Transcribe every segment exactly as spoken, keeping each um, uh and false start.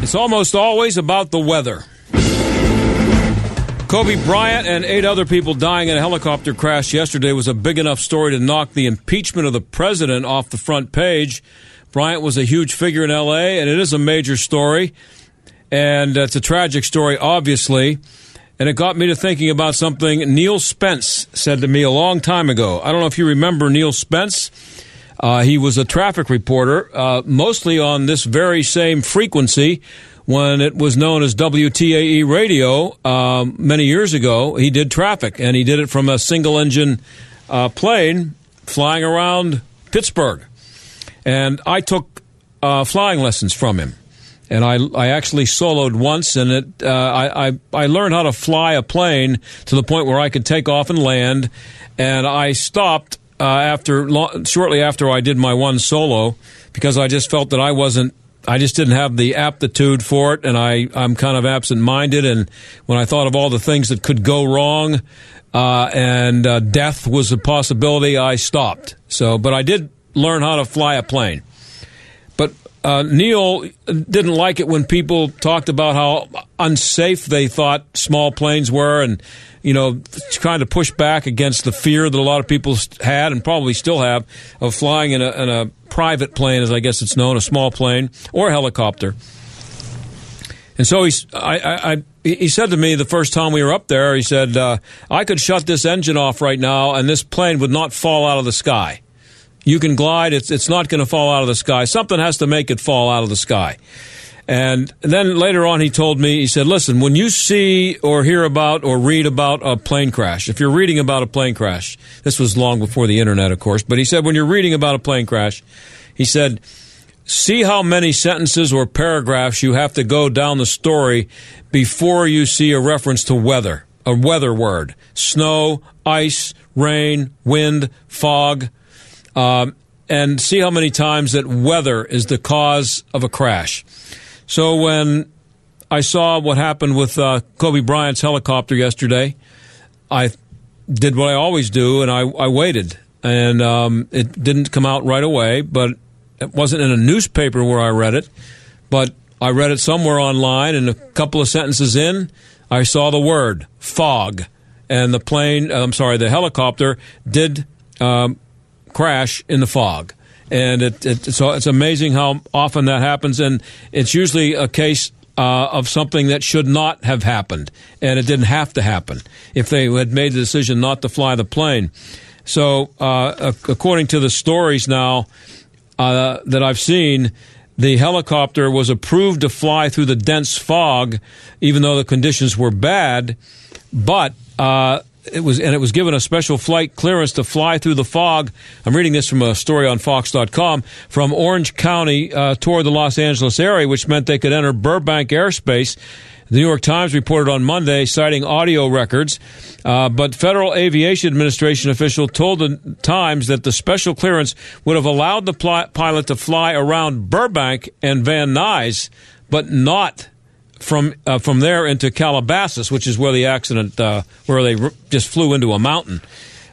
It's almost always about the weather. Kobe Bryant and eight other people dying in a helicopter crash yesterday was a big enough story to knock the impeachment of the president off the front page. Bryant was a huge figure in L A, and it is a major story. And it's a tragic story, obviously. And it got me to thinking about something Neil Spence said to me a long time ago. I don't know if you remember Neil Spence. Uh, he was a traffic reporter, uh, mostly on this very same frequency when it was known as W T A E radio um, many years ago. He did traffic, and he did it from a single-engine uh, plane flying around Pittsburgh. And I took uh, flying lessons from him, and I, I actually soloed once, and it, uh, I, I, I learned how to fly a plane to the point where I could take off and land, and I stopped Uh, after shortly after I did my one solo, because I just felt that I wasn't, I just didn't have the aptitude for it, and I, I'm kind of absent-minded, and when I thought of all the things that could go wrong, uh, and uh, death was a possibility, I stopped. So, but I did learn how to fly a plane. But uh, Neil didn't like it when people talked about how unsafe they thought small planes were, and you know, trying to push back against the fear that a lot of people had and probably still have of flying in a, in a private plane, as I guess it's known, a small plane or a helicopter. And so he's, I, I, I, he said to me the first time we were up there, he said, uh, I could shut this engine off right now and this plane would not fall out of the sky. You can glide. It's, it's not going to fall out of the sky. Something has to make it fall out of the sky. And then later on, he told me, he said, listen, when you see or hear about or read about a plane crash, if you're reading about a plane crash, this was long before the internet, of course, but he said, when you're reading about a plane crash, he said, see how many sentences or paragraphs you have to go down the story before you see a reference to weather, a weather word, snow, ice, rain, wind, fog, um, and see how many times that weather is the cause of a crash. So when I saw what happened with uh, Kobe Bryant's helicopter yesterday, I did what I always do, and I, I waited. And um, it didn't come out right away, but it wasn't in a newspaper where I read it. But I read it somewhere online, and a couple of sentences in, I saw the word fog. And the plane, I'm sorry, the helicopter did um, crash in the fog. And it, it, so it's amazing how often that happens, and it's usually a case uh, of something that should not have happened, and it didn't have to happen if they had made the decision not to fly the plane. So uh, according to the stories now uh, that I've seen, the helicopter was approved to fly through the dense fog, even though the conditions were bad, but uh It was and it was given a special flight clearance to fly through the fog. I'm reading this from a story on Fox dot com from Orange County uh, toward the Los Angeles area, which meant they could enter Burbank airspace. The New York Times reported on Monday, citing audio records, uh, but Federal Aviation Administration official told the Times that the special clearance would have allowed the pl- pilot to fly around Burbank and Van Nuys, but not From uh, from there into Calabasas, which is where the accident, uh, where they r- just flew into a mountain.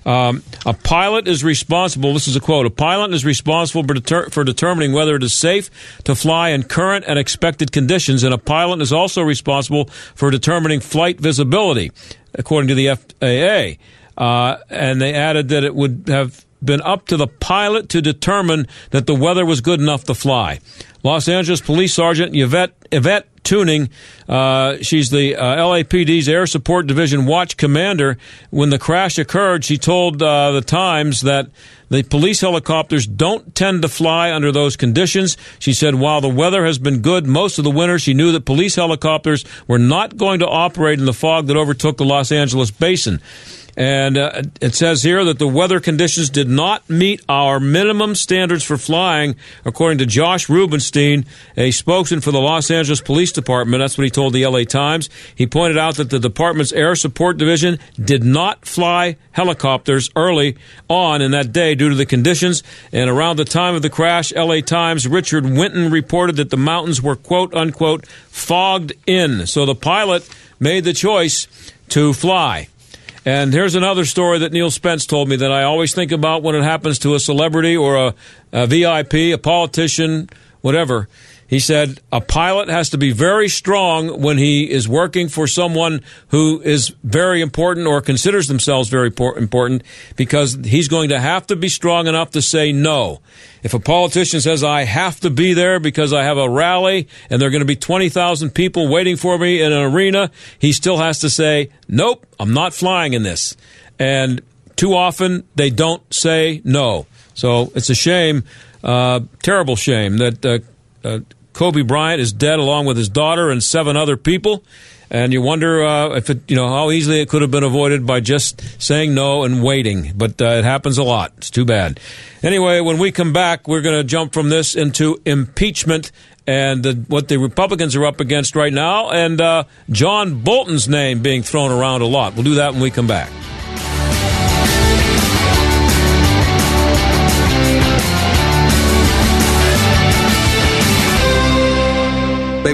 Um, a pilot is responsible, this is a quote, a pilot is responsible for, deter- for determining whether it is safe to fly in current and expected conditions, and a pilot is also responsible for determining flight visibility, according to the F A A. Uh, and they added that it would have been up to the pilot to determine that the weather was good enough to fly. Los Angeles Police Sergeant Yvette Yvette Tuning, uh, she's the uh, L A P D's Air Support Division watch commander. When the crash occurred, she told uh, the Times that the police helicopters don't tend to fly under those conditions. She said, while the weather has been good most of the winter, she knew that police helicopters were not going to operate in the fog that overtook the Los Angeles basin. And uh, it says here that the weather conditions did not meet our minimum standards for flying, according to Josh Rubenstein, a spokesman for the Los Angeles Police Department. That's what he told the L A Times. He pointed out that the department's Air Support Division did not fly helicopters early on in that day due to the conditions. And around the time of the crash, L A Times' Richard Winton reported that the mountains were, quote, unquote, fogged in. So the pilot made the choice to fly. And here's another story that Neil Spence told me that I always think about when it happens to a celebrity or a, a V I P, a politician, whatever. He said a pilot has to be very strong when he is working for someone who is very important or considers themselves very important, because he's going to have to be strong enough to say no. If a politician says, I have to be there because I have a rally and there are going to be twenty thousand people waiting for me in an arena, he still has to say, nope, I'm not flying in this. And too often they don't say no. So it's a shame, uh, terrible shame that uh, Uh, Kobe Bryant is dead along with his daughter and seven other people. And you wonder uh, if it, you know, how easily it could have been avoided by just saying no and waiting. But uh, it happens a lot. It's too bad. Anyway, when we come back, we're going to jump from this into impeachment and the, what the Republicans are up against right now, and uh, John Bolton's name being thrown around a lot. We'll do that when we come back. They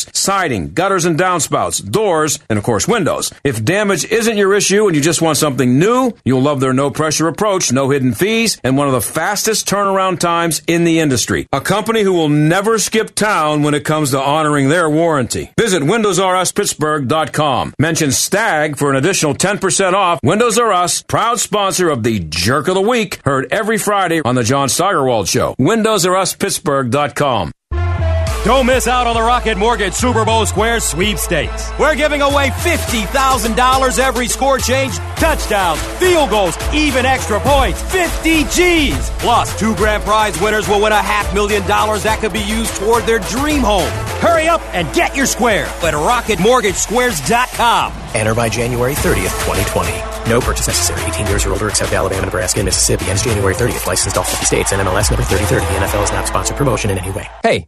siding, gutters and downspouts, doors, and of course windows. If damage isn't your issue and you just want something new, you'll love their no-pressure approach, no hidden fees, and one of the fastest turnaround times in the industry. A company who will never skip town when it comes to honoring their warranty. Visit windows r us pittsburgh dot com. Mention STAG for an additional ten percent off. Windows R Us, proud sponsor of the Jerk of the Week, heard every Friday on the John Steigerwald Show. windows r us pittsburgh dot com. Don't miss out on the Rocket Mortgage Super Bowl Square Sweepstakes. We're giving away fifty thousand dollars every score change, touchdowns, field goals, even extra points, fifty G's. Plus, two grand prize winners will win a half million dollars that could be used toward their dream home. Hurry up and get your square at rocket mortgage squares dot com. Enter by January thirtieth, twenty twenty. No purchase necessary. eighteen years or older except Alabama, Nebraska, and Mississippi. Ends January thirtieth. Licensed all fifty states and M L S number thirty thirty. The N F L is not sponsored promotion in any way. Hey.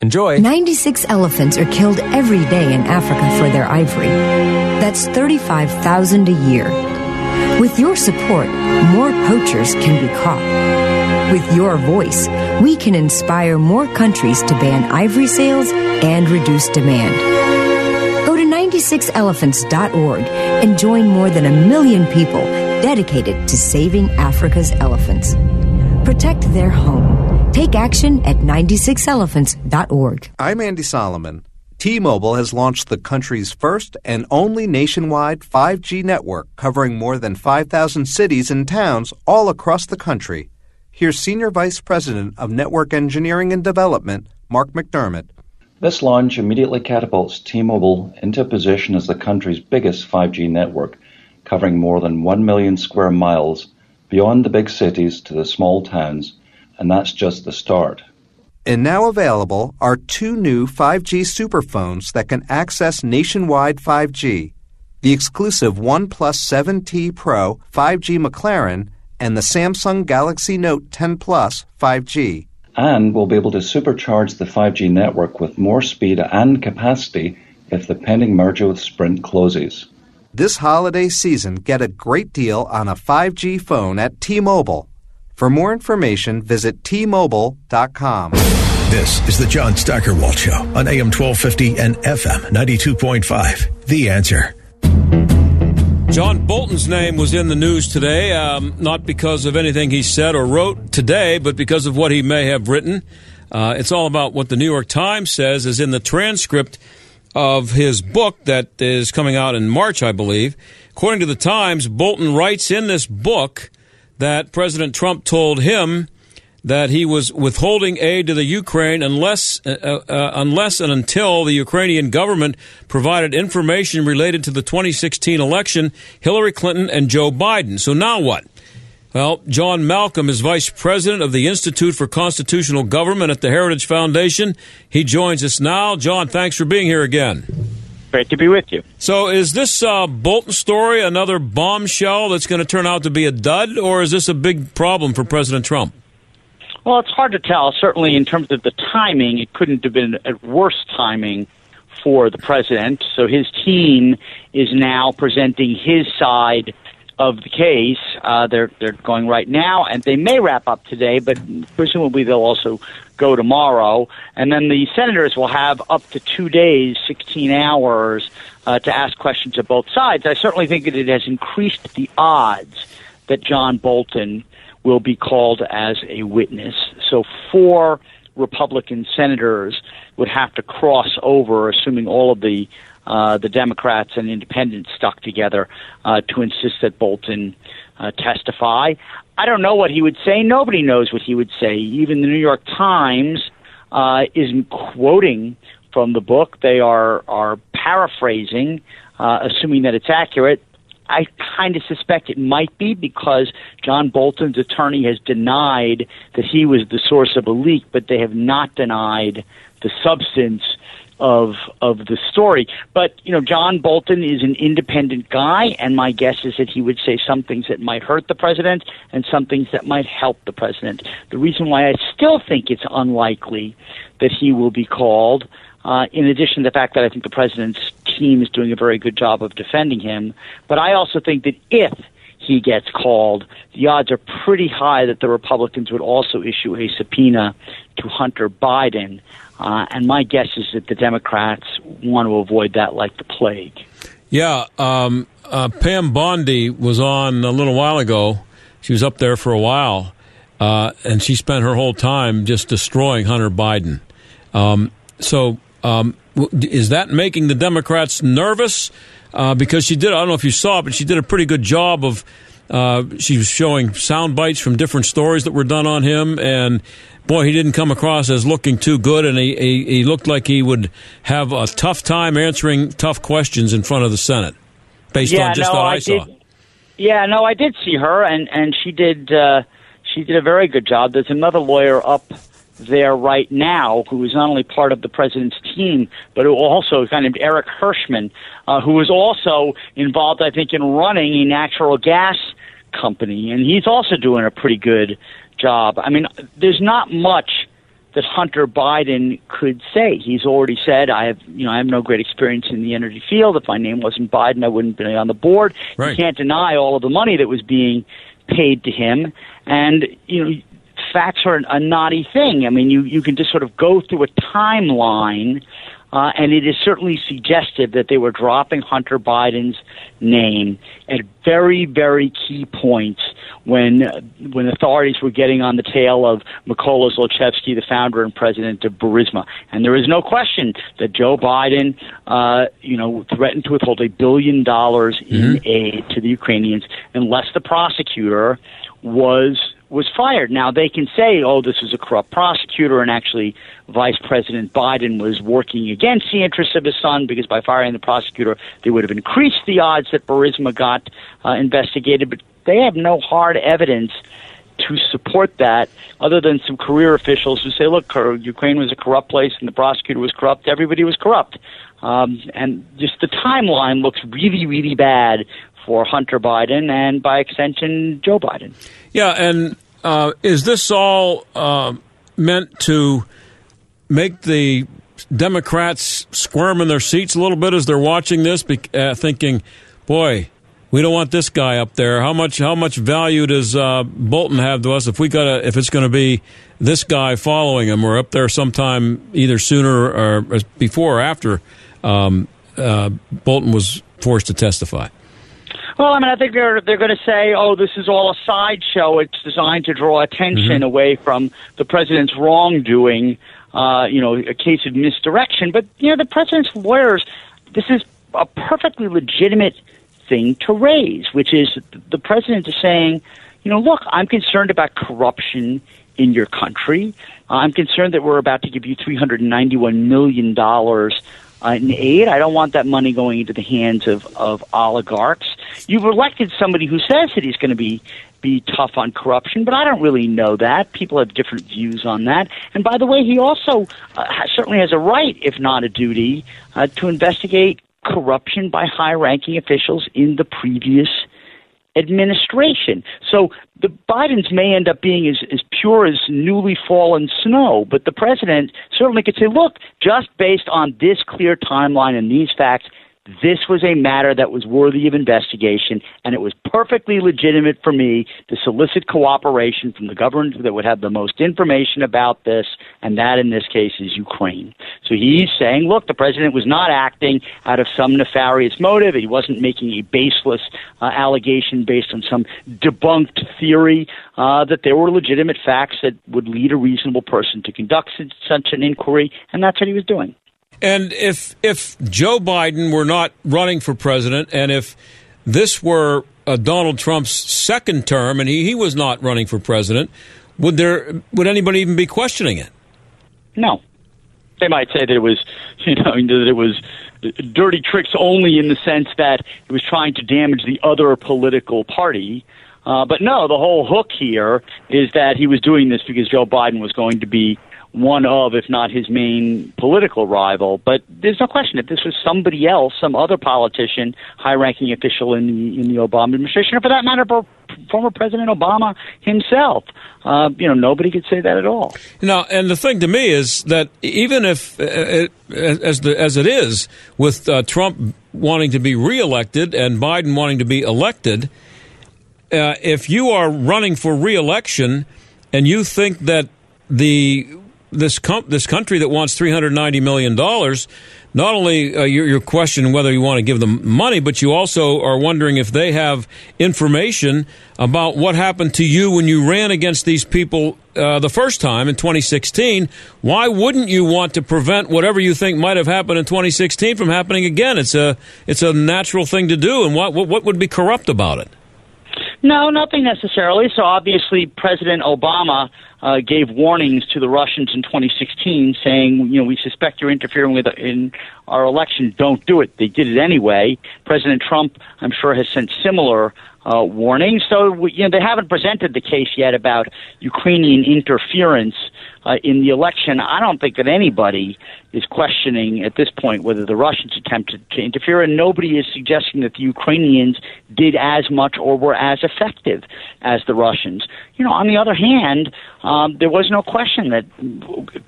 Enjoy. ninety-six elephants are killed every day in Africa for their ivory. That's thirty-five thousand a year. With your support, more poachers can be caught. With your voice, we can inspire more countries to ban ivory sales and reduce demand. Go to ninety-six elephants dot org and join more than a million people dedicated to saving Africa's elephants. Protect their home. Take action at ninety-six elephants dot org. I'm Andy Solomon. T-Mobile has launched the country's first and only nationwide five G network covering more than five thousand cities and towns all across the country. Here's Senior Vice President of Network Engineering and Development, Mark McDermott. This launch immediately catapults T-Mobile into position as the country's biggest five G network, covering more than one million square miles beyond the big cities to the small towns, and that's just the start. And now available are two new five G superphones that can access nationwide five G, the exclusive OnePlus seven T Pro five G McLaren and the Samsung Galaxy Note ten Plus five G. And we'll be able to supercharge the five G network with more speed and capacity if the pending merger with Sprint closes. This holiday season, get a great deal on a five G phone at T-Mobile. For more information, visit T Mobile dot com. This is the John Steigerwald Show on A M twelve fifty and F M ninety-two point five. The Answer. John Bolton's name was in the news today, um, not because of anything he said or wrote today, but because of what he may have written. Uh, it's all about what the New York Times says is in the transcript of his book that is coming out in March, I believe. According to the Times, Bolton writes in this book that President Trump told him that he was withholding aid to the Ukraine unless uh, uh, unless and until the Ukrainian government provided information related to the twenty sixteen election, Hillary Clinton and Joe Biden. So now what? Well, John Malcolm is vice president of the Institute for Constitutional Government at the Heritage Foundation. He joins us now. John, thanks for being here again. Great to be with you. So is this uh, Bolton story another bombshell that's going to turn out to be a dud, or is this a big problem for President Trump? Well, it's hard to tell. Certainly in terms of the timing, it couldn't have been at worse timing for the president. So his team is now presenting his side of the case. Uh, they're they're going right now, and they may wrap up today, but presumably they'll also go tomorrow. And then the senators will have up to two days, sixteen hours, uh, to ask questions of both sides. I certainly think that it has increased the odds that John Bolton will be called as a witness. So four Republican senators would have to cross over, assuming all of the uh, the Democrats and independents stuck together, uh, to insist that Bolton uh, testify. I don't know what he would say. Nobody knows what he would say. Even the New York Times uh, isn't quoting from the book. They are, are paraphrasing, uh, assuming that it's accurate. I kind of suspect it might be because John Bolton's attorney has denied that he was the source of a leak, but they have not denied the substance of of the story. But, you know, John Bolton is an independent guy, and my guess is that he would say some things that might hurt the president and some things that might help the president. The reason why I still think it's unlikely that he will be called, Uh, in addition to the fact that I think the president's team is doing a very good job of defending him, but I also think that if he gets called, the odds are pretty high that the Republicans would also issue a subpoena to Hunter Biden. Uh, and my guess is that the Democrats want to avoid that like the plague. Yeah, um, uh, Pam Bondi was on a little while ago. She was up there for a while, uh, and she spent her whole time just destroying Hunter Biden. Um, so... Um, is that making the Democrats nervous? Uh, because she did, I don't know if you saw it, but she did a pretty good job of, uh, she was showing sound bites from different stories that were done on him. And boy, he didn't come across as looking too good. And he, he, he looked like he would have a tough time answering tough questions in front of the Senate based yeah, on just no, what I, I saw. Did. Yeah, no, I did see her and, and she did, uh, she did a very good job. There's another lawyer up there right now who is not only part of the president's team, but who also is a guy named Eric Hirschman, uh, who was also involved, I think, in running a natural gas company. And he's also doing a pretty good job. I mean, there's not much that Hunter Biden could say. He's already said, I have, you know, I have no great experience in the energy field. If my name wasn't Biden, I wouldn't be on the board. Right. You can't deny all of the money that was being paid to him. And, you know, facts are a naughty thing. I mean, you, you can just sort of go through a timeline, uh, and it is certainly suggestive that they were dropping Hunter Biden's name at very, very key points when uh, when authorities were getting on the tail of Mykola Zlochevsky, the founder and president of Burisma. And there is no question that Joe Biden, uh, you know, threatened to withhold a billion dollars mm-hmm. in aid to the Ukrainians unless the prosecutor was was fired. Now, they can say, oh, this was a corrupt prosecutor, and actually Vice President Biden was working against the interests of his son because by firing the prosecutor, they would have increased the odds that Burisma got uh, investigated. But They have no hard evidence to support that, other than some career officials who say, look, Ukraine was a corrupt place and the prosecutor was corrupt, everybody was corrupt. Um, and just the timeline looks really, really bad for Hunter Biden and, by extension, Joe Biden. Yeah, and uh, is this all uh, meant to make the Democrats squirm in their seats a little bit as they're watching this, be- uh, thinking, boy, we don't want this guy up there. How much how much value does uh, Bolton have to us if we gotta if it's going to be this guy following him or up there sometime either sooner or, or before or after um, uh, Bolton was forced to testify? Well, I mean, I think they're they're going to say, oh, this is all a sideshow. It's designed to draw attention mm-hmm. away from the president's wrongdoing, uh, you know, a case of misdirection. But, you know, the president's lawyers, this is a perfectly legitimate thing to raise, which is the president is saying, you know, look, I'm concerned about corruption in your country. I'm concerned that we're about to give you three hundred ninety-one million dollars uh, in aid. I don't want that money going into the hands of, of oligarchs. You've elected somebody who says that he's going to be be tough on corruption, but I don't really know that. People have different views on that. And by the way, he also uh, certainly has a right, if not a duty, uh, to investigate corruption by high-ranking officials in the previous administration. So the Bidens may end up being as, as pure as newly fallen snow, but the president certainly could say, look, just based on this clear timeline and these facts, this was a matter that was worthy of investigation, and it was perfectly legitimate for me to solicit cooperation from the government that would have the most information about this, and that in this case is Ukraine. So he's saying, look, the president was not acting out of some nefarious motive. He wasn't making a baseless uh, allegation based on some debunked theory, uh, that there were legitimate facts that would lead a reasonable person to conduct such an inquiry, and that's what he was doing. And if if Joe Biden were not running for president, and if this were uh, Donald Trump's second term and he, he was not running for president, would there would anybody even be questioning it? No. They might say that it was, you know, that it was dirty tricks only in the sense that it was trying to damage the other political party. Uh, but no, the whole hook here is that he was doing this because Joe Biden was going to be one of, if not his main political rival. But there's no question, if this was somebody else, some other politician, high-ranking official in the, in the Obama administration, or for that matter, former President Obama himself, uh, you know, nobody could say that at all. Now, and the thing to me is that even if, uh, it, as the, as it is, with uh, Trump wanting to be reelected and Biden wanting to be elected, uh, if you are running for reelection and you think that the This com- this country that wants three hundred ninety million dollars, not only uh, you're, you're questioning whether you want to give them money, but you also are wondering if they have information about what happened to you when you ran against these people uh, the first time in twenty sixteen. Why wouldn't you want to prevent whatever you think might have happened in twenty sixteen from happening again? It's a it's a natural thing to do. And what what, what would be corrupt about it? No, nothing necessarily. So obviously President Obama uh, gave warnings to the Russians in twenty sixteen saying, you know, we suspect you're interfering with in our election. Don't do it. They did it anyway. President Trump, I'm sure, has sent similar uh, warnings. So, you know, they haven't presented the case yet about Ukrainian interference uh, in the election. I don't think that anybody is questioning at this point whether the Russians attempted to interfere, and nobody is suggesting that the Ukrainians did as much or were as effective as the Russians. You know, on the other hand, um, there was no question that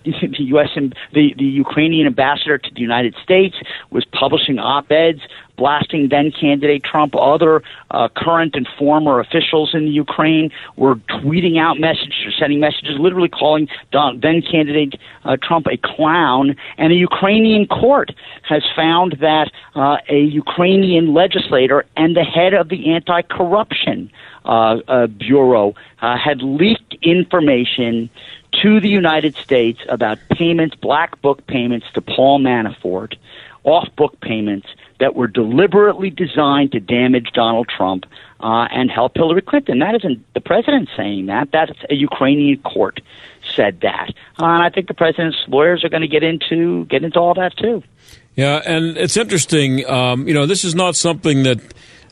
the U S and the, the Ukrainian ambassador to the United States was publishing op-eds blasting then-candidate Trump. Other uh, current and former officials in the Ukraine were tweeting out messages or sending messages, literally calling then-candidate uh, Trump a clown. And a Ukrainian court has found that uh, a Ukrainian legislator and the head of the Anti-Corruption uh, uh, Bureau uh, had leaked information to the United States about payments, black book payments to Paul Manafort, off-book payments that were deliberately designed to damage Donald Trump uh, and help Hillary Clinton. That isn't the president saying that. That's a Ukrainian court said that. Uh, and I think the president's lawyers are going to get into get into all that, too. Yeah, and it's interesting. Um, you know, this is not something that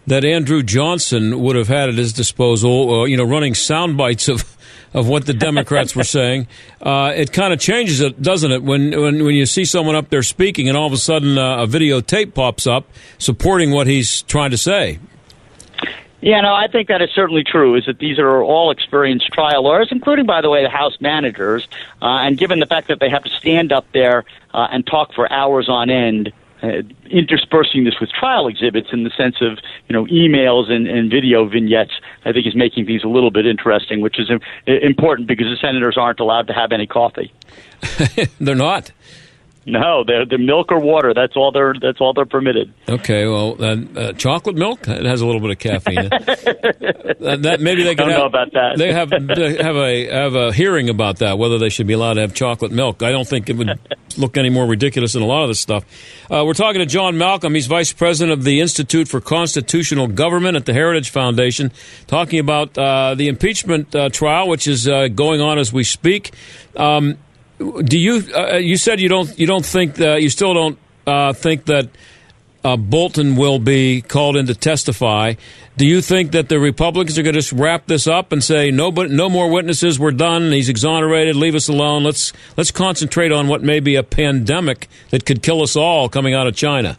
that Andrew Johnson would have had at his disposal, uh, you know, running sound bites of, of what the Democrats were saying. Uh, it kind of changes it, doesn't it, when, when when you see someone up there speaking and all of a sudden uh, a videotape pops up supporting what he's trying to say. Yeah, no, I think that is certainly true, is that these are all experienced trial lawyers, including, by the way, the House managers. Uh, and given the fact that they have to stand up there uh, and talk for hours on end, uh, interspersing this with trial exhibits in the sense of, you know, emails and, and video vignettes, I think is making things a little bit interesting, which is important because the senators aren't allowed to have any coffee. They're not. No, they're, they're milk or water. That's all they're. That's all they're permitted. Okay, well, uh, uh, chocolate milk. It has a little bit of caffeine. uh, that maybe they could don't have, know about that. They have they have a have a hearing about that, whether they should be allowed to have chocolate milk. I don't think it would look any more ridiculous than a lot of this stuff. Uh, we're talking to John Malcolm. He's vice president of the Institute for Constitutional Government at the Heritage Foundation, talking about uh, the impeachment uh, trial, which is uh, going on as we speak. Um, Do you? Uh, you said you don't. You don't think that. You still don't uh, think that uh, Bolton will be called in to testify. Do you think that the Republicans are going to just wrap this up and say no? But no more witnesses. We're done. He's exonerated. Leave us alone. Let's let's concentrate on what may be a pandemic that could kill us all coming out of China.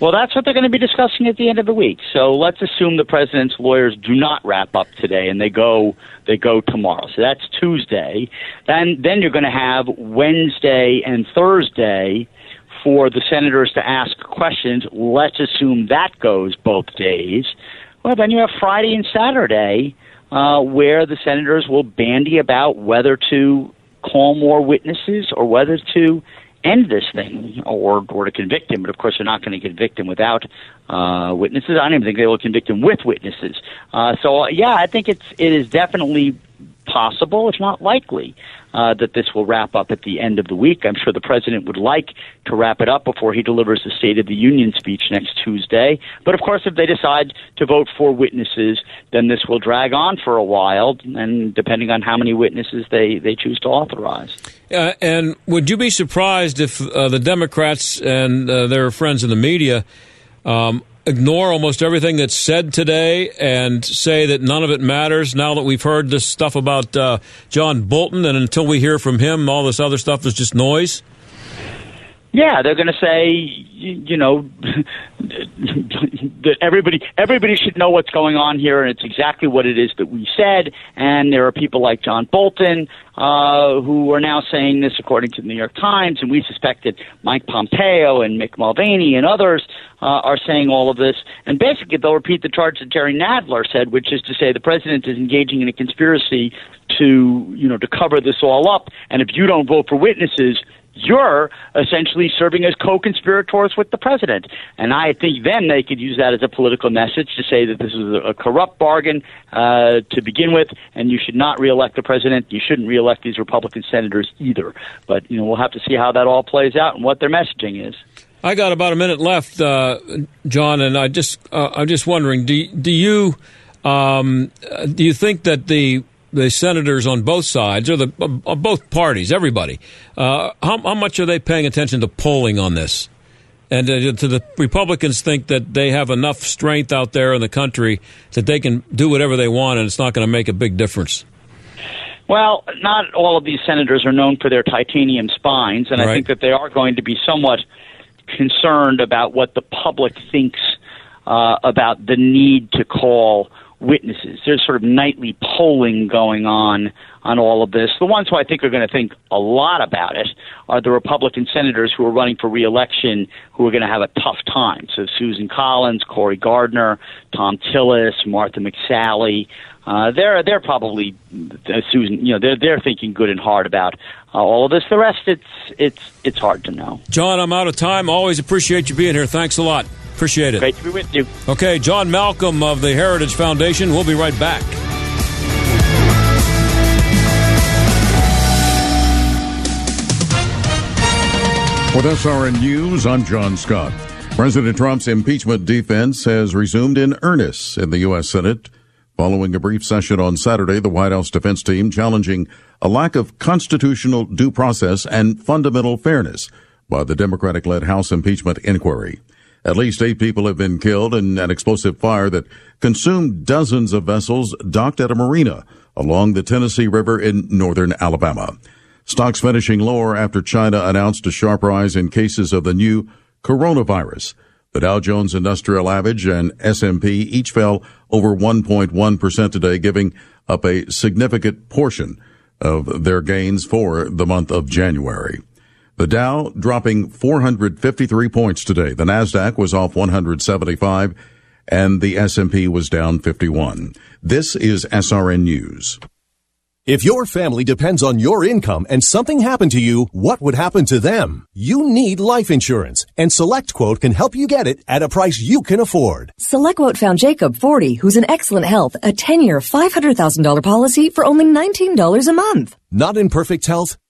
Well, that's what they're going to be discussing at the end of the week. So let's assume the president's lawyers do not wrap up today and they go they go tomorrow. So that's Tuesday. Then then you're going to have Wednesday and Thursday for the senators to ask questions. Let's assume that goes both days. Well, then you have Friday and Saturday uh, where the senators will bandy about whether to call more witnesses or whether to end this thing or or to convict him. But, of course, they're not going to convict him without uh, witnesses. I don't even think they will convict him with witnesses. Uh, so, yeah, I think it's it is definitely possible, if not likely, uh, that this will wrap up at the end of the week. I'm sure the president would like to wrap it up before he delivers the State of the Union speech next Tuesday. But, of course, if they decide to vote for witnesses, then this will drag on for a while, and depending on how many witnesses they, they choose to authorize. Uh, and would you be surprised if uh, the Democrats and uh, their friends in the media um, ignore almost everything that's said today and say that none of it matters now that we've heard this stuff about uh, John Bolton, and until we hear from him, all this other stuff is just noise? Yeah, they're going to say, you know, that everybody everybody should know what's going on here, and it's exactly what it is that we said. And there are people like John Bolton uh, who are now saying this, according to the New York Times, and we suspect that Mike Pompeo and Mick Mulvaney and others uh, are saying all of this. And basically, they'll repeat the charge that Jerry Nadler said, which is to say the president is engaging in a conspiracy to, you know, to cover this all up. And if you don't vote for witnesses, you're essentially serving as co-conspirators with the president. And I think then they could use that as a political message to say that this is a corrupt bargain uh, to begin with, and you should not reelect the president. You shouldn't reelect these Republican senators either. But, you know, we'll have to see how that all plays out and what their messaging is. I got about a minute left, uh, John, and I just uh, I'm just wondering, do do you um, do you think that the the senators on both sides, or the uh, both parties, everybody, uh, how, how much are they paying attention to polling on this? And uh, do the Republicans think that they have enough strength out there in the country that they can do whatever they want and it's not going to make a big difference? Well, not all of these senators are known for their titanium spines, and right. I think that they are going to be somewhat concerned about what the public thinks uh, about the need to call witnesses. There's sort of nightly polling going on on all of this. The ones who I think are going to think a lot about it are the Republican senators who are running for re-election who are going to have a tough time. So Susan Collins, Cory Gardner, Tom Tillis, Martha McSally, uh, they're they're probably uh, Susan. You know, they're they're thinking good and hard about uh, all of this. The rest, it's it's it's hard to know. John, I'm out of time. Always appreciate you being here. Thanks a lot. Appreciate it. Great to be with you. Okay, John Malcolm of the Heritage Foundation. We'll be right back. With S R N News, I'm John Scott. President Trump's impeachment defense has resumed in earnest in the U S. Senate. Following a brief session on Saturday, the White House defense team challenging a lack of constitutional due process and fundamental fairness by the Democratic-led House impeachment inquiry. At least eight people have been killed in an explosive fire that consumed dozens of vessels docked at a marina along the Tennessee River in northern Alabama. Stocks finishing lower after China announced a sharp rise in cases of the new coronavirus. The Dow Jones Industrial Average and S and P each fell over one point one percent today, giving up a significant portion of their gains for the month of January. The Dow dropping four hundred fifty-three points today. The Nasdaq was off one hundred seventy-five, and the S and P was down fifty-one. This is S R N News. If your family depends on your income and something happened to you, what would happen to them? You need life insurance, and SelectQuote can help you get it at a price you can afford. SelectQuote found Jacob, forty, who's in excellent health, a ten-year, five hundred thousand dollars policy for only nineteen dollars a month. Not in perfect health?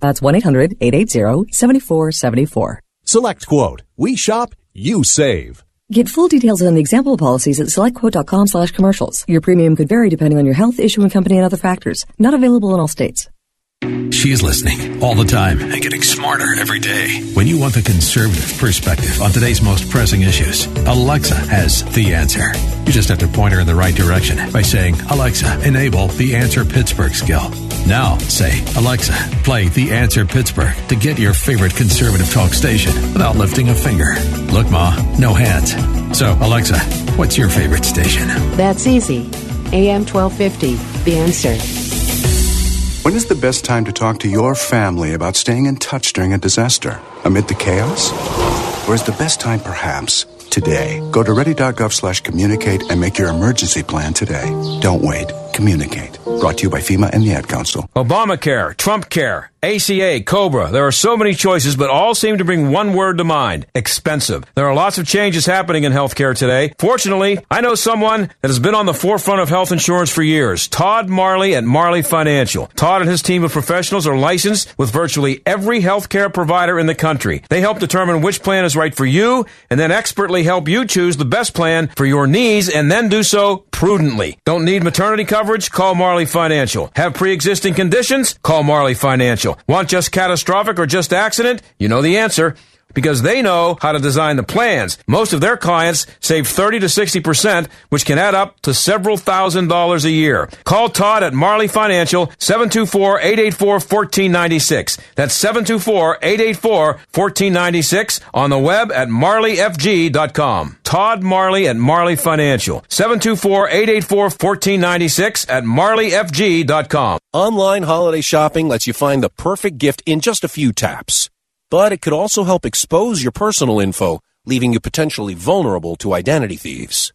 That's one eight hundred eight eight zero seven four seven four. SelectQuote. We shop, you save. Get full details on the example policies at selectquote.com slash commercials. Your premium could vary depending on your health, issue, and company, and other factors. Not available in all states. She's listening all the time and getting smarter every day. When you want the conservative perspective on today's most pressing issues, Alexa has the answer. You just have to point her in the right direction by saying, Alexa, enable the Answer Pittsburgh skill. Now say, Alexa, play The Answer Pittsburgh to get your favorite conservative talk station without lifting a finger. Look, Ma, no hands. So, Alexa, what's your favorite station? That's easy. A M twelve fifty, The Answer. When is the best time to talk to your family about staying in touch during a disaster? Amid the chaos? Or is the best time perhaps today? Go to ready.gov slash communicate and make your emergency plan today. Don't wait. Communicate. Brought to you by FEMA and the Ad Council. Obamacare, Trump Care, A C A, COBRA. There are so many choices, but all seem to bring one word to mind. Expensive. There are lots of changes happening in healthcare today. Fortunately, I know someone that has been on the forefront of health insurance for years. Todd Marley at Marley Financial. Todd and his team of professionals are licensed with virtually every healthcare provider in the country. They help determine which plan is right for you and then expertly help you choose the best plan for your needs and then do so prudently. Don't need maternity coverage? Call Marley Financial. Have pre-existing conditions? Call Marley Financial. Want just catastrophic or just accident? You know the answer, because they know how to design the plans. Most of their clients save thirty to sixty percent, which can add up to several thousand dollars a year. Call Todd at Marley Financial, seven two four, eight eight four, one four nine six. That's seven two four, eight eight four, one four nine six, on the web at marley f g dot com. Todd Marley at Marley Financial, seven two four, eight eight four, one four nine six at marley f g dot com. Online holiday shopping lets you find the perfect gift in just a few taps. But it could also help expose your personal info, leaving you potentially vulnerable to identity thieves.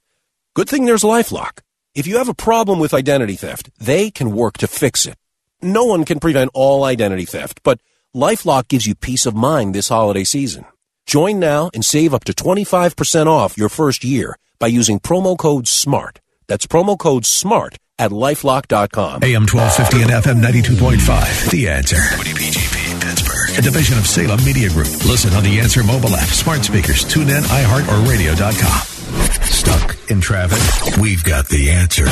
Good thing there's LifeLock. If you have a problem with identity theft, they can work to fix it. No one can prevent all identity theft, but LifeLock gives you peace of mind this holiday season. Join now and save up to twenty-five percent off your first year by using promo code SMART. That's promo code SMART at lifelock dot com. A M twelve fifty and F M ninety-two point five. The Answer. W P G P. Pittsburgh, a division of Salem Media Group. Listen on the Answer mobile app, smart speakers, tune in, iHeart, or radio dot com. Stuck in traffic? We've got the answer.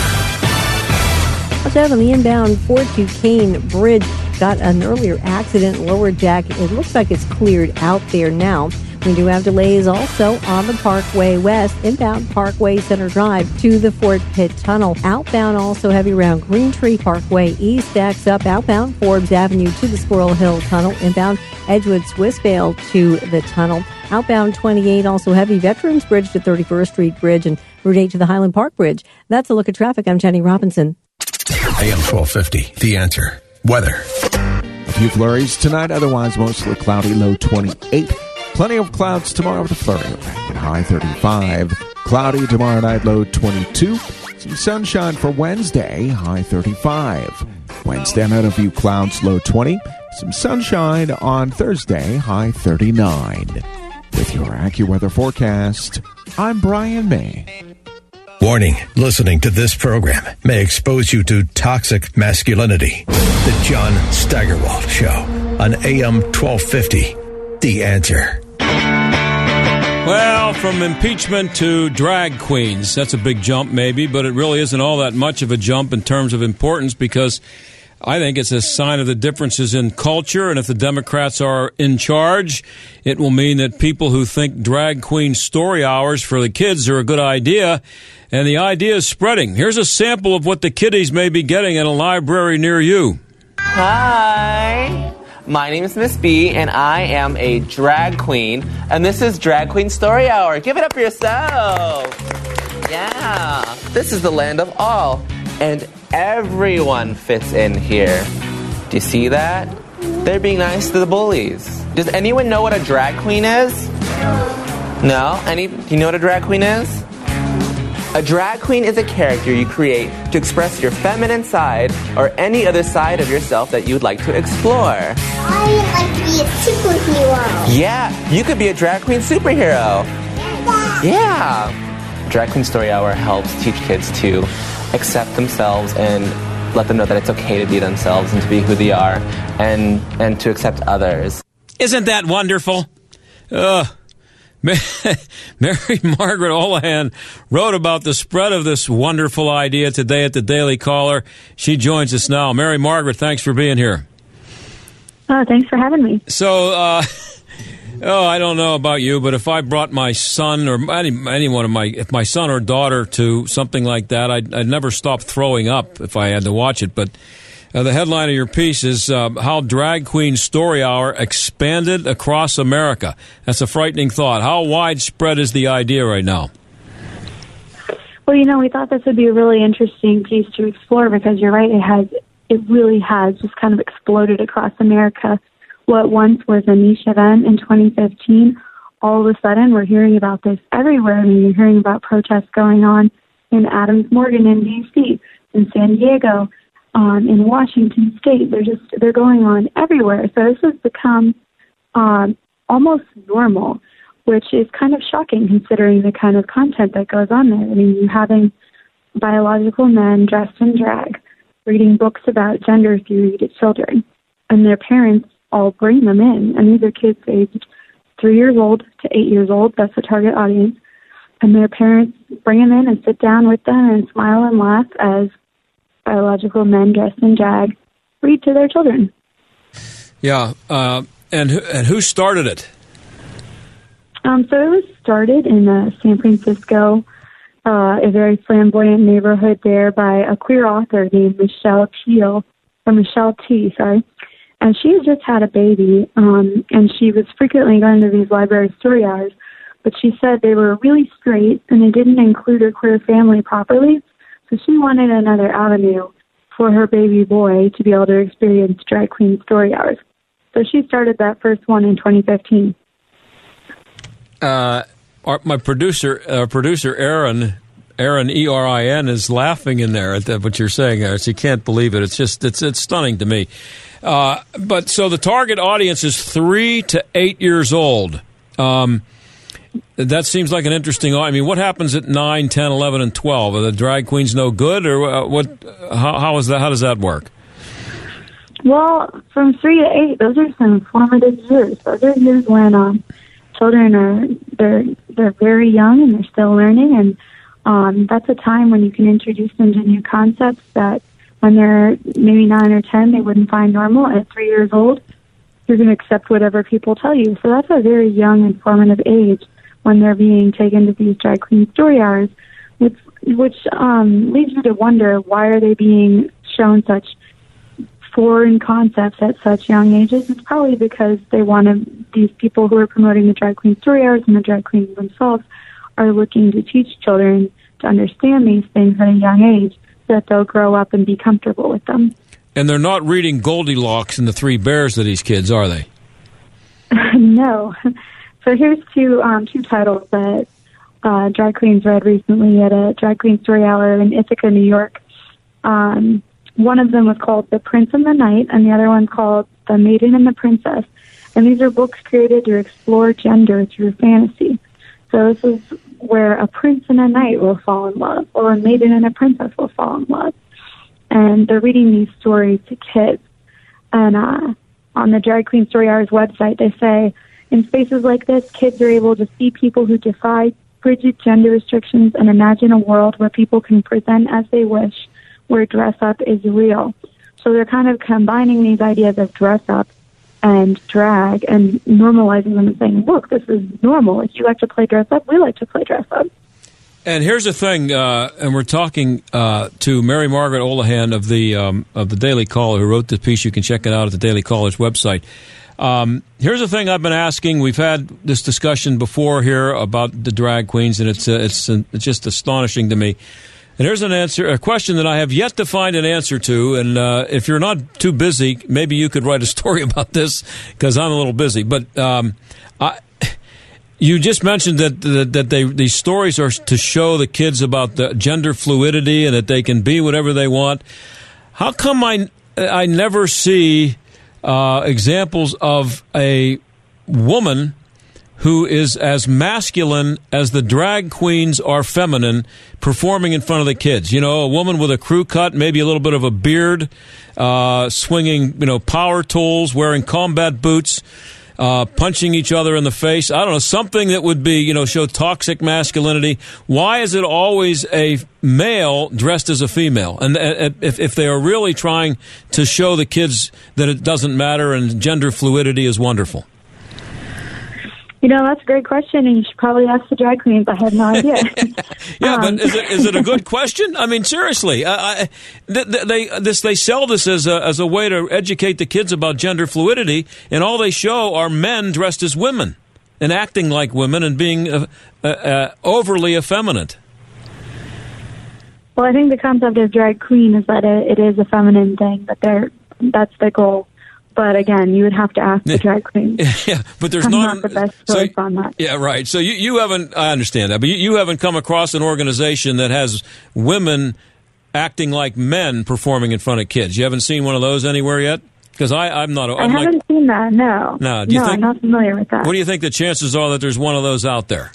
What's up on the inbound four two Kane Bridge? Got an earlier accident, lower jack. It looks like it's cleared out there now. We do have delays also on the Parkway West, inbound Parkway Center Drive to the Fort Pitt Tunnel. Outbound also heavy around Green Tree Parkway East, stacks up outbound Forbes Avenue to the Squirrel Hill Tunnel, inbound Edgewood Swissvale to the tunnel. Outbound twenty-eight also heavy Veterans Bridge to thirty-first Street Bridge and Route eight to the Highland Park Bridge. That's a look at traffic. I'm Jenny Robinson. A M twelve fifty, The Answer. Weather. A few flurries tonight, otherwise mostly cloudy, low twenty-eight. Plenty of clouds tomorrow with a flurry and high thirty-five. Cloudy tomorrow night, low twenty-two. Some sunshine for Wednesday, high thirty-five. Wednesday night, a few clouds, low twenty. Some sunshine on Thursday, high thirty-nine. With your AccuWeather forecast, I'm Brian May. Warning, listening to this program may expose you to toxic masculinity. The John Steigerwald Show on A M twelve fifty, The Answer. Well, from impeachment to drag queens, that's a big jump maybe, but it really isn't all that much of a jump in terms of importance because I think it's a sign of the differences in culture, and if the Democrats are in charge, it will mean that people who think drag queen story hours for the kids are a good idea, and the idea is spreading. Here's a sample of what the kiddies may be getting at a library near you. Hi, my name is Miss B, and I am a drag queen, and this is Drag Queen Story Hour. Give it up for yourself. Yeah. This is the land of all, and everyone fits in here. Do you see that? They're being nice to the bullies. Does anyone know what a drag queen is? No? Any? Do you know what a drag queen is? A drag queen is a character you create to express your feminine side or any other side of yourself that you'd like to explore. I would like to be a superhero. Yeah, you could be a drag queen superhero. Yeah. Drag Queen Story Hour helps teach kids to accept themselves and let them know that it's okay to be themselves and to be who they are and and to accept others. Isn't that wonderful? Uh, Mary Margaret Olohan wrote about the spread of this wonderful idea today at the Daily Caller. She joins us now. Mary Margaret, thanks for being here. Oh, thanks for having me. So, uh, oh, I don't know about you, but if I brought my son or any, any one of my, if my son or daughter to something like that, I'd, I'd never stop throwing up if I had to watch it. But uh, the headline of your piece is uh, How Drag Queen Story Hour Expanded Across America. That's a frightening thought. How widespread is the idea right now? Well, you know, we thought this would be a really interesting piece to explore because you're right, it has, it really has just kind of exploded across America. What once was a niche event in twenty fifteen, all of a sudden we're hearing about this everywhere. I mean, you're hearing about protests going on in Adams Morgan in D C, in San Diego, um, in Washington State. They're just, they're going on everywhere. So this has become um, almost normal, which is kind of shocking considering the kind of content that goes on there. I mean, you're having biological men dressed in drag, reading books about gender theory to children, and their parents all bring them in. And these are kids aged three years old to eight years old. That's the target audience. And their parents bring them in and sit down with them and smile and laugh as biological men dressed in drag read to their children. Yeah. Uh, and, and who started it? Um, so it was started in uh, San Francisco, uh, a very flamboyant neighborhood there, by a queer author named Michelle Teal, or Michelle T, sorry. And she had just had a baby, um, and she was frequently going to these library story hours, but she said they were really straight and they didn't include her queer family properly, so she wanted another avenue for her baby boy to be able to experience Drag Queen Story Hours. So she started that first one in twenty fifteen. Uh, our, my producer, uh, producer Aaron... Erin, E R I N, is laughing in there at what you're saying there. She can't believe it. It's just, it's it's stunning to me. Uh, but so the target audience is three to eight years old. Um, that seems like an interesting, I mean, what happens at nine, ten, eleven, and twelve? Are the drag queens no good, or what? How, how is that? How does that work? Well, from three to eight, those are some formative years. Those are years when um, children are, they're, they're very young and they're still learning, and Um, that's a time when you can introduce them to new concepts that when they're maybe nine or ten, they wouldn't find normal. At three years old, you're going to accept whatever people tell you. So that's a very young and formative age when they're being taken to these drag queen story hours, which, which um, leads you to wonder, why are they being shown such foreign concepts at such young ages? It's probably because they want to, these people who are promoting the drag queen story hours and the drag queens themselves are looking to teach children to understand these things at a young age so that they'll grow up and be comfortable with them. And they're not reading Goldilocks and the Three Bears to these kids, are they? No. So here's two um, two titles that uh, drag queens read recently at a drag queen story hour in Ithaca, New York. Um, one of them was called The Prince and the Knight, and the other one called The Maiden and the Princess. And these are books created to explore gender through fantasy. So this is where a prince and a knight will fall in love, or a maiden and a princess will fall in love. And they're reading these stories to kids. And uh, on the Dairy Queen Story Hour's website, they say, in spaces like this, kids are able to see people who defy rigid gender restrictions and imagine a world where people can present as they wish, where dress up is real. So they're kind of combining these ideas of dress up and drag and normalizing them and saying, look, this is normal. If you like to play dress up, we like to play dress up. And here's the thing, uh, and we're talking uh, to Mary Margaret Olohan of the um, of the Daily Caller, who wrote this piece. You can check it out at the Daily Caller's website. Um, here's the thing I've been asking. We've had this discussion before here about the drag queens, and it's uh, it's uh, it's just astonishing to me. And here's an answer, a question that I have yet to find an answer to. And uh, if you're not too busy, maybe you could write a story about this, because I'm a little busy. But um, I, you just mentioned that that, that they, these stories are to show the kids about the gender fluidity and that they can be whatever they want. How come I, I never see uh, examples of a woman who is as masculine as the drag queens are feminine, performing in front of the kids? You know, a woman with a crew cut, maybe a little bit of a beard, uh, swinging, you know, power tools, wearing combat boots, uh, punching each other in the face. I don't know, something that would be, you know, show toxic masculinity. Why is it always a male dressed as a female? And uh, if, if they are really trying to show the kids that it doesn't matter and gender fluidity is wonderful. You know, that's a great question, and you should probably ask the drag queens. I have no idea. yeah, um, but is it, is it a good question? I mean, seriously, I, I, they, they this they sell this as a as a way to educate the kids about gender fluidity, and all they show are men dressed as women and acting like women and being uh, uh, uh, overly effeminate. Well, I think the concept of drag queen is that it, it is a feminine thing, but they're that's the goal. But again, you would have to ask the drag queen. Yeah, but there's I'm not, not the best source so, on that. Yeah, right. So you, you haven't, I understand that, but you, you haven't come across an organization that has women acting like men performing in front of kids. You haven't seen one of those anywhere yet? Because I'm not. I'm I haven't like, seen that, no. No, do you no think, I'm not familiar with that. What do you think the chances are that there's one of those out there?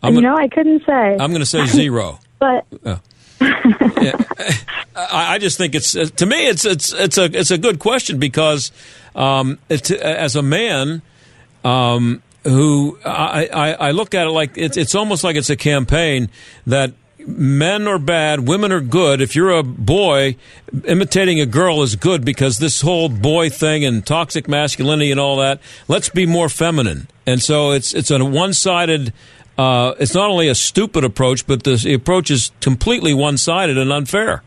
I'm you gonna, know, I couldn't say. I'm going to say zero. But... Oh. yeah. I just think it's to me it's it's it's a it's a good question because um, it's, as a man um, who I, I, I look at it like it's it's almost like it's a campaign that men are bad, women are good. If you're a boy, imitating a girl is good because this whole boy thing and toxic masculinity and all that. Let's be more feminine, and so it's it's a one-sided. Uh, it's not only a stupid approach, but this, the approach is completely one-sided and unfair.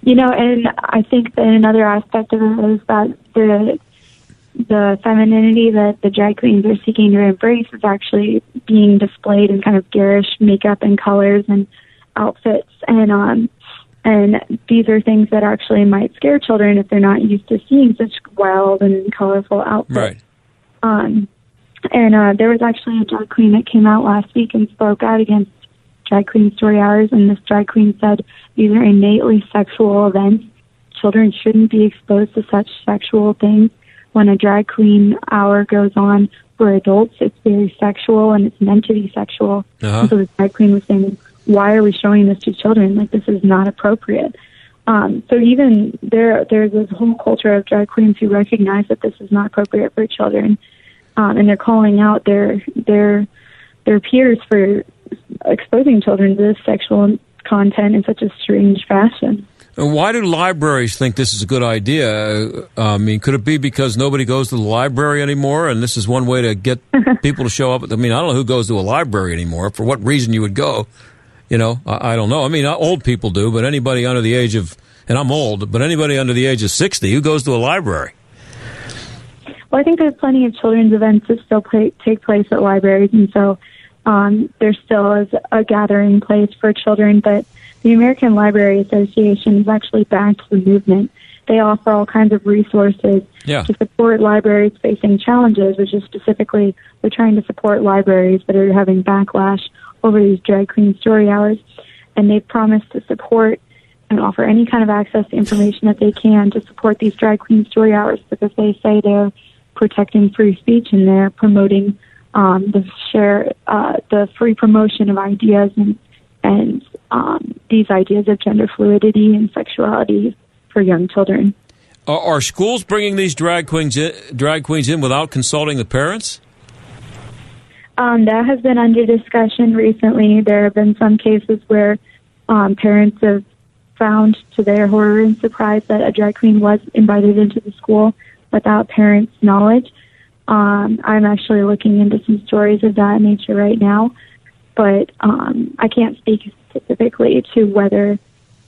You know, and I think that another aspect of it is that the the femininity that the drag queens are seeking to embrace is actually being displayed in kind of garish makeup and colors and outfits, and um, and these are things that actually might scare children if they're not used to seeing such wild and colorful outfits. Right. Um. And uh, there was actually a drag queen that came out last week and spoke out against Drag Queen Story Hours, and this drag queen said, these are innately sexual events. Children shouldn't be exposed to such sexual things. When a drag queen hour goes on for adults, it's very sexual, and it's meant to be sexual. Uh-huh. So the drag queen was saying, why are we showing this to children? Like, this is not appropriate. Um, so even there, there's this whole culture of drag queens who recognize that this is not appropriate for children. Um, and they're calling out their their their peers for exposing children to this sexual content in such a strange fashion. Why do libraries think this is a good idea? I mean, could it be because nobody goes to the library anymore, and this is one way to get people to show up? I mean, I don't know who goes to a library anymore. For what reason you would go, you know, I, I don't know. I mean, old people do, but anybody under the age of, and I'm old, but anybody under the age of sixty, who goes to a library? Well, I think there's plenty of children's events that still play, take place at libraries, and so um, there still is a gathering place for children. But the American Library Association is actually backed the movement. They offer all kinds of resources yeah. to support libraries facing challenges, which is specifically they're trying to support libraries that are having backlash over these drag queen story hours, and they've promised to support and offer any kind of access to information that they can to support these drag queen story hours because they say they're protecting free speech and they're promoting um, the share, uh, the free promotion of ideas and and um, these ideas of gender fluidity and sexuality for young children. Are, are schools bringing these drag queens in, drag queens in without consulting the parents? Um, that has been under discussion recently. There have been some cases where um, parents have found, to their horror and surprise, that a drag queen was invited into the school without parents' knowledge. Um, I'm actually looking into some stories of that nature right now, but um, I can't speak specifically to whether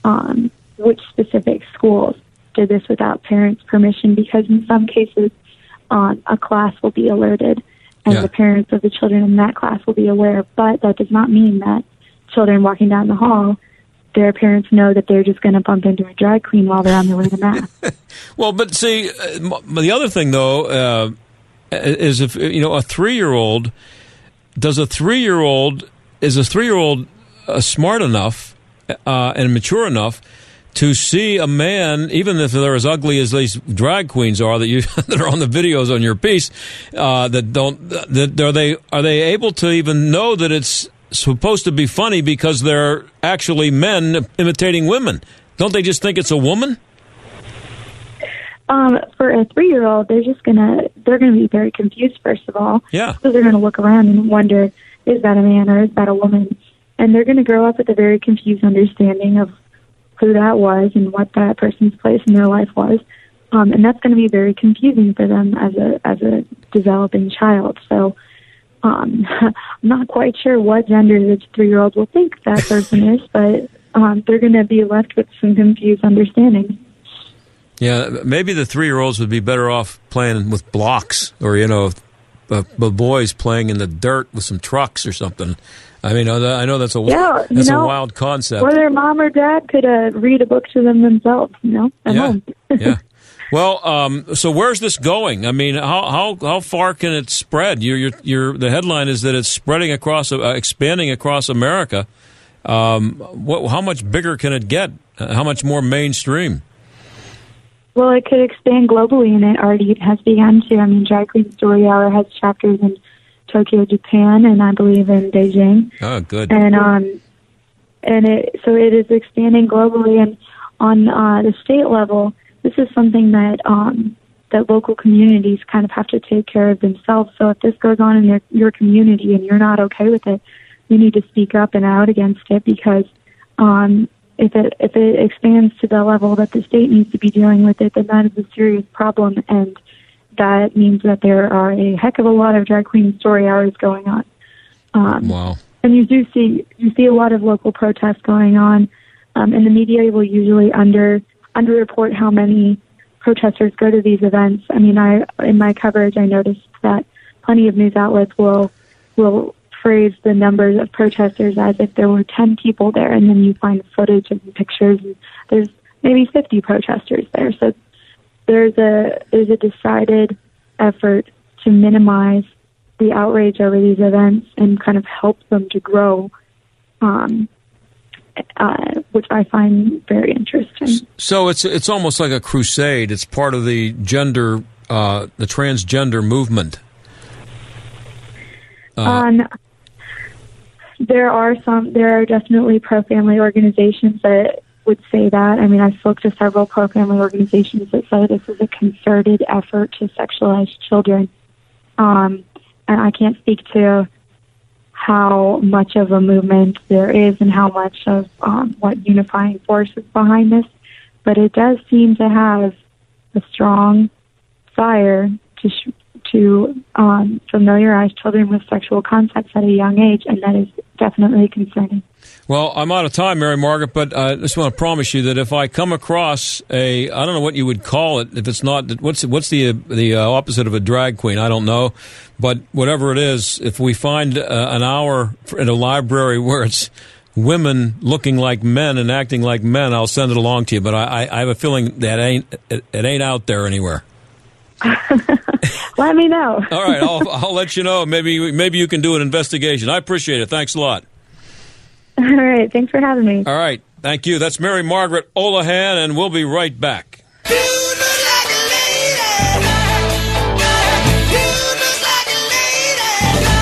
um, which specific schools did this without parents' permission, because in some cases um, a class will be alerted and yeah. the parents of the children in that class will be aware, but that does not mean that children walking down the hall, their parents know that they're just going to bump into a drag queen while they're on their way to mass. Well, but see, the other thing, though, uh, is if, you know, a three-year-old, does a three-year-old, is a three-year-old uh, smart enough uh, and mature enough to see a man, even if they're as ugly as these drag queens are that you that are on the videos on your piece, uh, that don't, that are they are they able to even know that it's supposed to be funny because they're actually men imitating women? Don't they just think it's a woman? Um, for a three-year-old, they're just gonna they're gonna be very confused, first of all. Yeah. So they're gonna look around and wonder, is that a man or is that a woman? And they're gonna grow up with a very confused understanding of who that was and what that person's place in their life was, um, and that's going to be very confusing for them as a as a developing child. So um, I'm not quite sure what gender the three-year-old will think that person is, but um, they're going to be left with some confused understanding. Yeah, maybe the three-year-olds would be better off playing with blocks, or, you know, the boys playing in the dirt with some trucks or something. I mean, I know that's a yeah, that's know, a wild concept. Or their mom or dad could uh, read a book to them themselves, you know, at yeah, home. yeah. Well, um, so where's this going? I mean, how how how far can it spread? You're, you're, you're, the headline is that it's spreading across, uh, expanding across America. Um, what, how much bigger can it get? How much more mainstream? Well, it could expand globally, and it already has begun to. I mean, Drag Queen Story Hour has chapters in Tokyo, Japan, and I believe in Beijing. Oh, good. And um, and it so it is expanding globally, and on uh, the state level, this is something that um, that local communities kind of have to take care of themselves. So if this goes on in your, your community and you're not okay with it, you need to speak up and out against it, because um, if it if it expands to the level that the state needs to be dealing with it, then that is a serious problem. And that means that there are a heck of a lot of drag queen story hours going on. Um, wow. And you do see you see a lot of local protests going on, um, and the media will usually under underreport how many protesters go to these events. I mean, I in my coverage, I noticed that plenty of news outlets will will phrase the numbers of protesters as if there were ten people there, and then you find footage and pictures, and there's maybe fifty protesters there. So There's a there's a decided effort to minimize the outrage over these events and kind of help them to grow, um, uh, which I find very interesting. So it's it's almost like a crusade. It's part of the gender, uh, the transgender movement. Uh, um, there are some. There are definitely pro-family organizations that would say that. I mean, I spoke to several pro-family organizations that say this is a concerted effort to sexualize children. Um, and I can't speak to how much of a movement there is and how much of um, what unifying force is behind this, but it does seem to have a strong desire to sh- to um, familiarize children with sexual concepts at a young age, and that is definitely concerning. Well, I'm out of time, Mary Margaret, but I just want to promise you that if I come across a, I don't know what you would call it, if it's not, what's what's the the opposite of a drag queen? I don't know, but whatever it is, if we find uh, an hour in a library where it's women looking like men and acting like men, I'll send it along to you. But I, I have a feeling that ain't it, it ain't out there anywhere. Let me know. All right, I'll, I'll let you know. Maybe maybe you can do an investigation. I appreciate it. Thanks a lot. All right. Thanks for having me. All right. Thank you. That's Mary Margaret Olohan, and we'll be right back. You look like a lady. You look like a lady.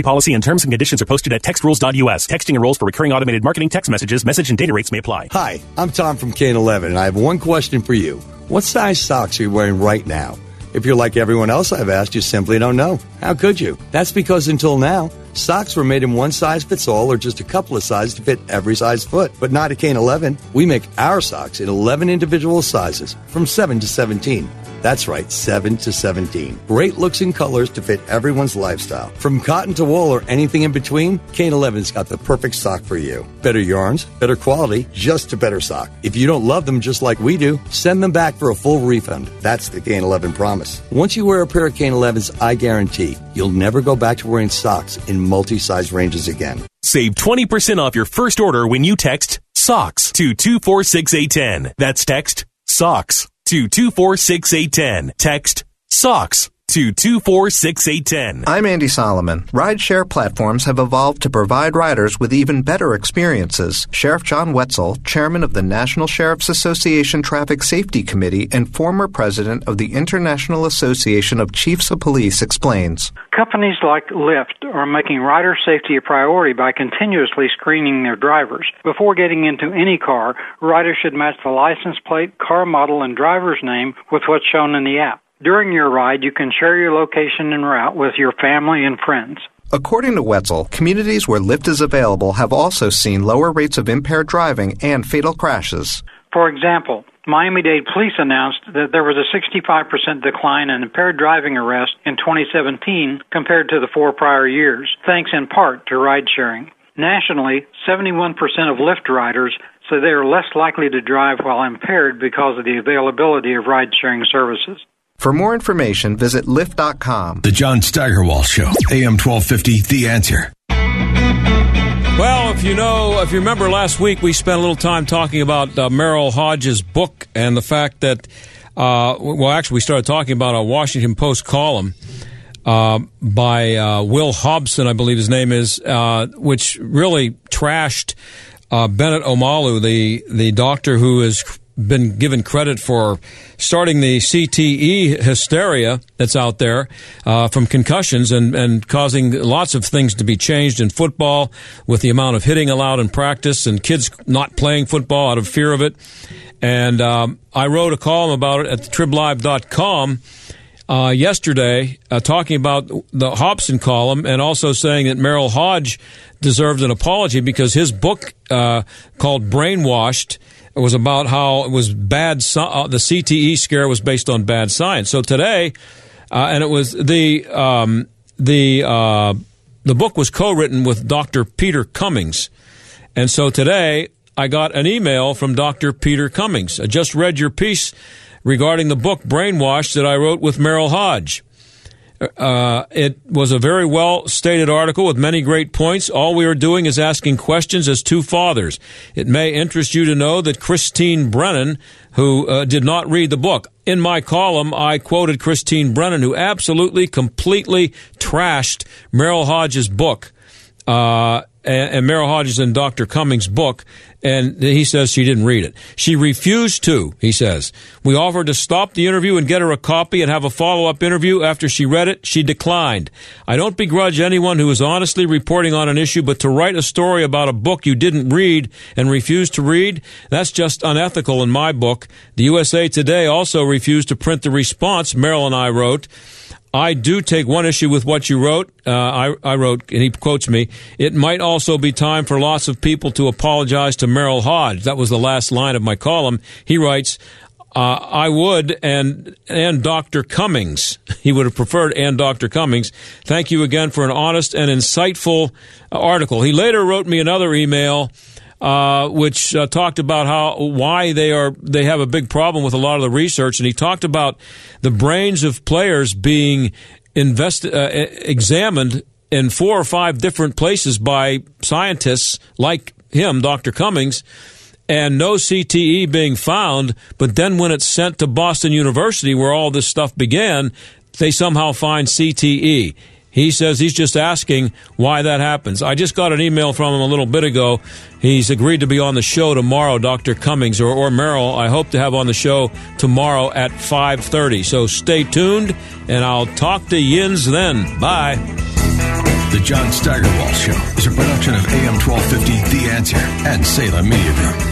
policy and terms and conditions are posted at text rules dot U S. Texting enrolls for recurring automated marketing text messages. Message and data rates may apply. Hi, I'm Tom from K and eleven, and I have one question for you. What size socks are you wearing right now? If you're like everyone else I've asked, you simply don't know. How could you? That's because until now, socks were made in one size fits all or just a couple of sizes to fit every size foot. But not at K and eleven. We make our socks in eleven individual sizes from seven to seventeen. That's right, seven to seventeen. Great looks and colors to fit everyone's lifestyle. From cotton to wool or anything in between, K and eleven's got the perfect sock for you. Better yarns, better quality, just a better sock. If you don't love them just like we do, send them back for a full refund. That's the K and eleven promise. Once you wear a pair of K and eleven's, I guarantee you'll never go back to wearing socks in multi-size ranges again. Save twenty percent off your first order when you text SOCKS to two four six eight one zero. That's text SOCKS to two four six eight one zero. Text SOCKS to two four six eight one zero. I'm Andy Solomon. Rideshare platforms have evolved to provide riders with even better experiences. Sheriff John Wetzel, chairman of the National Sheriff's Association Traffic Safety Committee and former president of the International Association of Chiefs of Police, explains. Companies like Lyft are making rider safety a priority by continuously screening their drivers. Before getting into any car, riders should match the license plate, car model, and driver's name with what's shown in the app. During your ride, you can share your location and route with your family and friends. According to Wetzel, communities where Lyft is available have also seen lower rates of impaired driving and fatal crashes. For example, Miami-Dade police announced that there was a sixty-five percent decline in impaired driving arrests in twenty seventeen compared to the four prior years, thanks in part to ride-sharing. Nationally, seventy-one percent of Lyft riders say they are less likely to drive while impaired because of the availability of ride-sharing services. For more information, visit lyft dot com. The John Steigerwald Show, A M twelve fifty, The Answer. Well, if you know, if you remember last week, we spent a little time talking about uh, Merrill Hodges' book and the fact that, uh, well, actually, we started talking about a Washington Post column uh, by uh, Will Hobson, I believe his name is, uh, which really trashed uh, Bennett Omalu, the, the doctor who is been given credit for starting the C T E hysteria that's out there uh, from concussions and, and causing lots of things to be changed in football with the amount of hitting allowed in practice and kids not playing football out of fear of it. And um, I wrote a column about it at trib live dot com uh, yesterday uh, talking about the Hobson column and also saying that Merrill Hodge deserved an apology because his book uh, called Brainwashed was about how it was bad. Uh, the C T E scare was based on bad science. So today, uh, and it was the um, the uh, The book was co-written with Doctor Peter Cummings. And so today I got an email from Doctor Peter Cummings. I just read your piece regarding the book Brainwashed that I wrote with Merrill Hodge. Uh, it was a very well-stated article with many great points. All we are doing is asking questions as two fathers. It may interest you to know that Christine Brennan, who uh, did not read the book, in my column, I quoted Christine Brennan, who absolutely, completely trashed Merrill Hodge's book, uh, and, and Merrill Hodge's and Doctor Cummings' book, and he says she didn't read it. She refused to, he says. We offered to stop the interview and get her a copy and have a follow-up interview. After she read it, she declined. I don't begrudge anyone who is honestly reporting on an issue, but to write a story about a book you didn't read and refuse to read, that's just unethical in my book. The U S A Today also refused to print the response Merrill and I wrote. I do take one issue with what you wrote. Uh, I, I wrote, and he quotes me, it might also be time for lots of people to apologize to Merrill Hodge. That was the last line of my column. He writes, uh, I would, and and Doctor Cummings. He would have preferred, and Doctor Cummings. Thank you again for an honest and insightful article. He later wrote me another email Uh, which uh, talked about how why they are they have a big problem with a lot of the research, and he talked about the brains of players being invest uh, examined in four or five different places by scientists like him, Doctor Cummings, and no C T E being found. But then when it's sent to Boston University, where all this stuff began, they somehow find C T E. He says he's just asking why that happens. I just got an email from him a little bit ago. He's agreed to be on the show tomorrow, Doctor Cummings, or, or Merrill. I hope to have on the show tomorrow at five thirty. So stay tuned, and I'll talk to yins then. Bye. The John Steigerwald Show is a production of A M twelve fifty The Answer and Salem Media Group.